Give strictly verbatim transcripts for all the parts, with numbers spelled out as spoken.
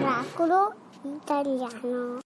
Oracolo italiano.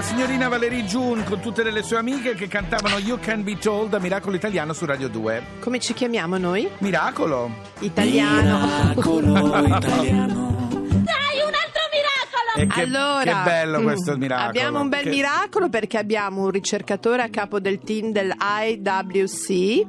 Signorina Valerie June con tutte le sue amiche che cantavano You Can Be Told a Miracolo Italiano su Radio due. Come ci chiamiamo noi? Miracolo Italiano. Miracolo Italiano. E che, allora, che bello questo miracolo. Abbiamo un bel che... miracolo perché abbiamo un ricercatore a capo del team del I W C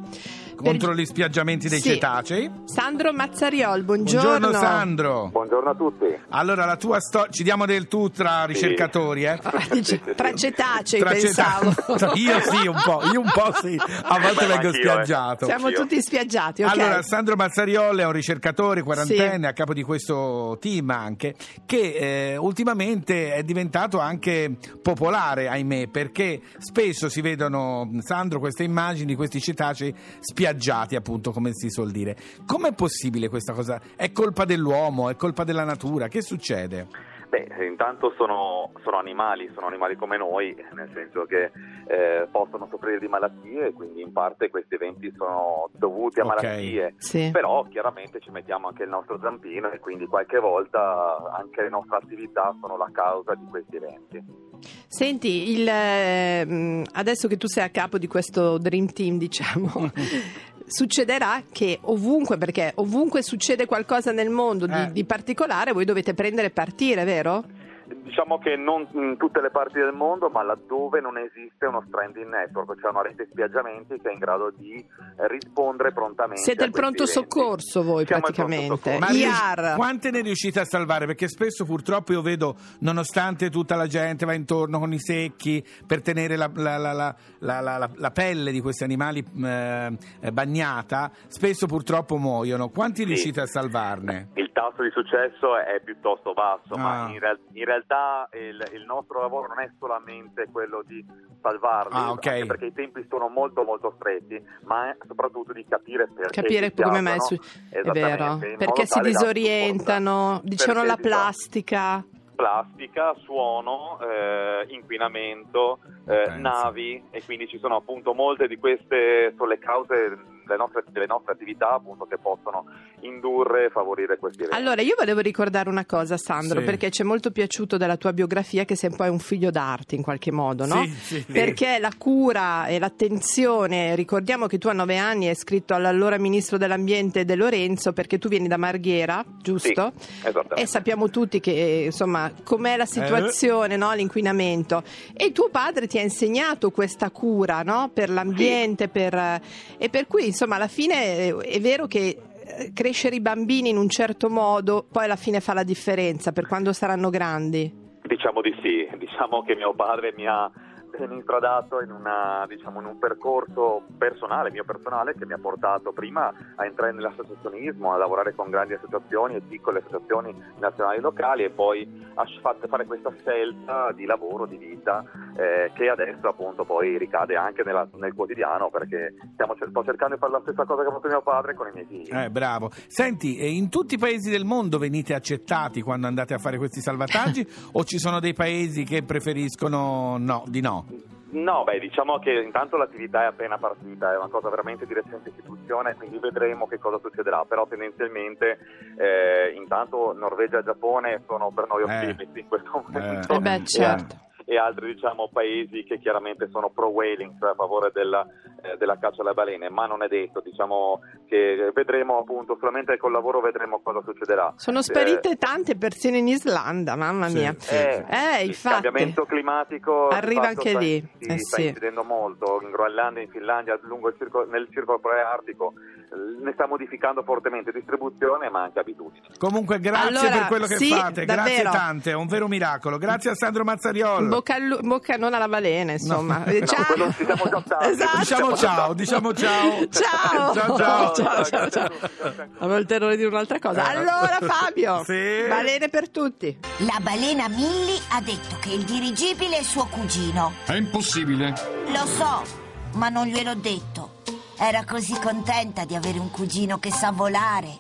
contro per... gli spiaggiamenti dei sì. Cetacei. Sandro Mazzariol, buongiorno. Buongiorno Sandro. Buongiorno a tutti. Allora la tua storia, ci diamo del tu tra ricercatori, eh? Sì, sì, sì. Tra cetacei tra pensavo. Ceta... Io sì un po', io un po' sì, a volte vengo spiaggiato. Eh. Siamo anch'io. Tutti spiaggiati, okay. Allora Sandro Mazzariol è un ricercatore quarantenne sì. a capo di questo team anche che eh, ultimamente è diventato anche popolare, ahimè, perché spesso si vedono Sandro queste immagini di questi cetacei spiaggiati. Viaggiati, appunto, come si suol dire. Com'è possibile questa cosa? È colpa dell'uomo? È colpa della natura? Che succede? Beh, intanto sono, sono animali, sono animali come noi, nel senso che eh, possono soffrire di malattie, quindi in parte questi eventi sono dovuti a okay. malattie, sì. Però chiaramente ci mettiamo anche il nostro zampino e quindi qualche volta anche le nostre attività sono la causa di questi eventi. Senti, il, eh, adesso che tu sei a capo di questo Dream Team, diciamo... Succederà che ovunque, perché ovunque succede qualcosa nel mondo di, eh. di particolare, voi dovete prendere e partire, vero? Diciamo che non in tutte le parti del mondo, ma laddove non esiste uno stranding network, cioè una rete spiaggiamenti che è in grado di rispondere prontamente. Siete il pronto eventi. Soccorso voi. Siamo praticamente. Ma I A R. Quante ne riuscite a salvare? Perché spesso purtroppo io vedo, nonostante tutta la gente va intorno con i secchi per tenere la, la, la, la, la, la, la pelle di questi animali eh, bagnata, spesso purtroppo muoiono. Quanti sì. riuscite a salvarne? Il tasso di successo è piuttosto basso, ah. ma in, real- in realtà il, il nostro lavoro non è solamente quello di salvarli, ah, okay. anche perché i tempi sono molto molto stretti, ma soprattutto di capire perché capire come mai su- è vero, perché si disorientano, dicevano la plastica plastica, suono, eh, inquinamento, eh, navi, e quindi ci sono appunto molte di queste, sono le cause delle nostre, delle nostre attività appunto che possono indurre e favorire questi eventi. Allora io volevo ricordare una cosa, Sandro, sì. perché ci è molto piaciuto della tua biografia che sei un po' un figlio d'arte in qualche modo, no? Sì, sì. Perché la cura e l'attenzione, ricordiamo che tu a nove anni hai scritto all'allora ministro dell'ambiente De Lorenzo, perché tu vieni da Marghera, giusto? Sì, esattamente. E sappiamo tutti che insomma com'è la situazione, eh. no? L'inquinamento, e tuo padre ti ha insegnato questa cura, no? Per l'ambiente, sì. per e per cui insomma alla fine è vero che crescere i bambini in un certo modo poi alla fine fa la differenza per quando saranno grandi. Diciamo di sì, diciamo che mio padre mi ha intradato in una, diciamo, in un percorso personale, mio personale, che mi ha portato prima a entrare nell'associazionismo, a lavorare con grandi associazioni e piccole associazioni nazionali e locali, e poi a fare questa scelta di lavoro, di vita, eh, che adesso appunto poi ricade anche nella, nel quotidiano, perché stiamo cer- sto cercando di fare la stessa cosa che ha fatto mio padre con i miei figli. Eh, bravo. Senti, in tutti i paesi del mondo venite accettati quando andate a fare questi salvataggi o ci sono dei paesi che preferiscono no, di no? No, beh, diciamo che intanto l'attività è appena partita, è una cosa veramente di recente istituzione, quindi vedremo che cosa succederà, però tendenzialmente eh, intanto Norvegia e Giappone sono per noi ottimisti eh. in questo momento. Eh, eh beh, certo. Eh. e altri diciamo paesi che chiaramente sono pro whaling, cioè a favore della, eh, della caccia alle balene, ma non è detto, diciamo che vedremo appunto, solamente col lavoro vedremo cosa succederà. Sono sparite eh, tante persone in Islanda, mamma sì, mia sì, eh, sì. Eh, il infatti, cambiamento climatico arriva anche sta, lì si, eh, sta sì. incidendo molto in Groenlandia, in Finlandia, lungo il circo, nel circolo polarartico ne sta modificando fortemente distribuzione ma anche abitudini. Comunque grazie allora, per quello che sì, fate davvero. Grazie tante, è un vero miracolo, grazie a Sandro Mazzariol. Bocca, al, bocca non alla balena, insomma. No. Ciao. No, diciamo, esatto. diciamo ciao, diciamo ciao. Ciao. Ciao, ciao. ciao, ciao, ciao. Avevo il terrore di dire un'altra cosa. Allora Fabio, sì. balene per tutti. La balena Milly ha detto che il dirigibile è suo cugino. È impossibile. Lo so, ma non gliel'ho detto. Era così contenta di avere un cugino che sa volare.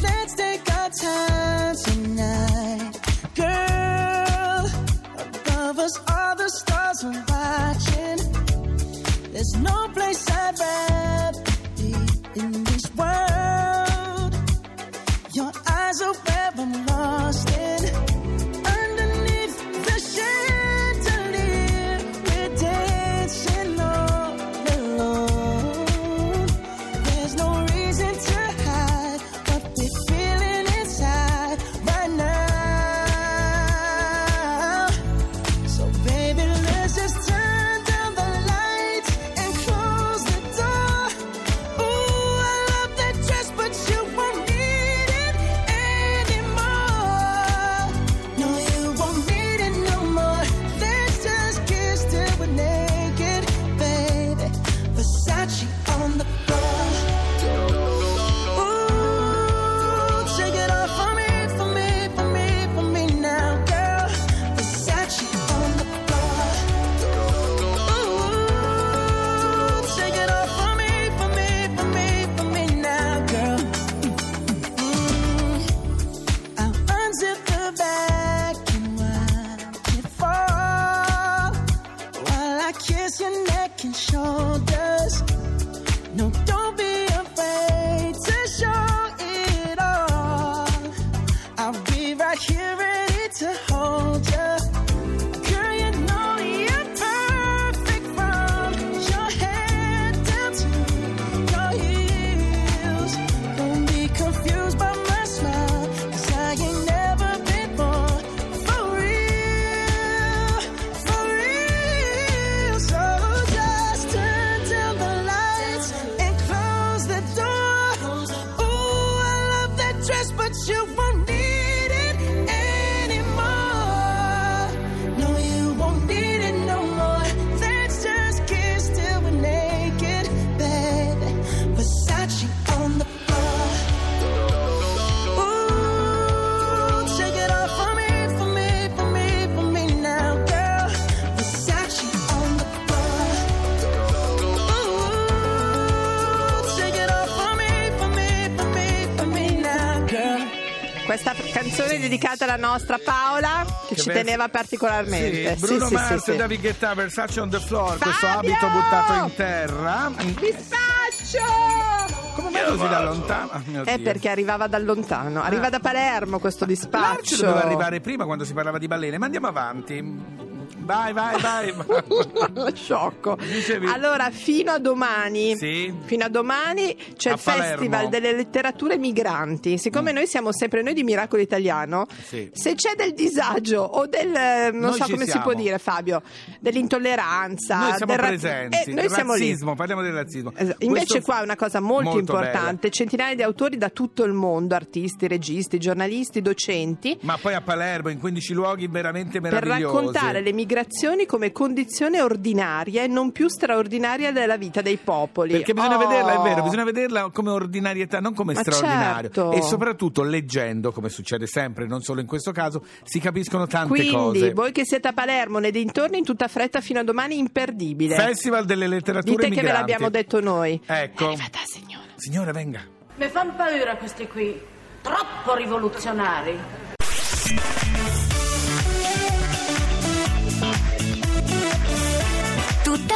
Let's take our time tonight, girl. All the stars are watching. There's no place I'd rather be in this world. Your eyes are where I'm lost in. Underneath the chandelier, we're dancing all alone. There's no reason to hide what we're feeling inside right now. And close. questa canzone è dedicata alla nostra Paola, che, che ci bella. teneva particolarmente. Sì, Bruno sì, Mars sì, sì, sì. David Guetta, Versace on the floor, Fabio! Questo abito buttato in terra. Dispaccio! Come mai così da lontano? Oh, è perché arrivava da lontano, arriva ah. da Palermo questo dispaccio. L'Arcio doveva arrivare prima quando si parlava di balene, ma andiamo avanti. Vai, vai, vai. Sciocco. Dicevi. Allora, fino a domani. Sì. Fino a domani c'è a il Palermo. Festival delle letterature migranti. Siccome mm. noi siamo sempre noi di Miracolo Italiano, sì. se c'è del disagio o del non noi so come siamo. si può dire, Fabio, dell'intolleranza, noi siamo del presenti. Eh, noi siamo razzismo, lì. Parliamo del razzismo. Esatto. Invece Questo... qua è una cosa molto, molto importante, bella. Centinaia di autori da tutto il mondo, artisti, registi, giornalisti, docenti. Ma poi a Palermo in quindici luoghi veramente meravigliosi. Per raccontare le migrazioni migrazioni come condizione ordinaria e non più straordinaria della vita dei popoli. Perché bisogna oh. vederla, è vero, bisogna vederla come ordinarietà, non come Ma straordinario. Certo. E soprattutto leggendo, come succede sempre, non solo in questo caso, si capiscono tante Quindi, cose. Quindi, voi che siete a Palermo, nei dintorni, in tutta fretta fino a domani, imperdibile. Festival delle letterature Dite migranti. Dite che ve l'abbiamo detto noi. Ecco. È arrivata, signora. Signora, venga. Mi fanno paura questi qui, troppo rivoluzionari. Tutta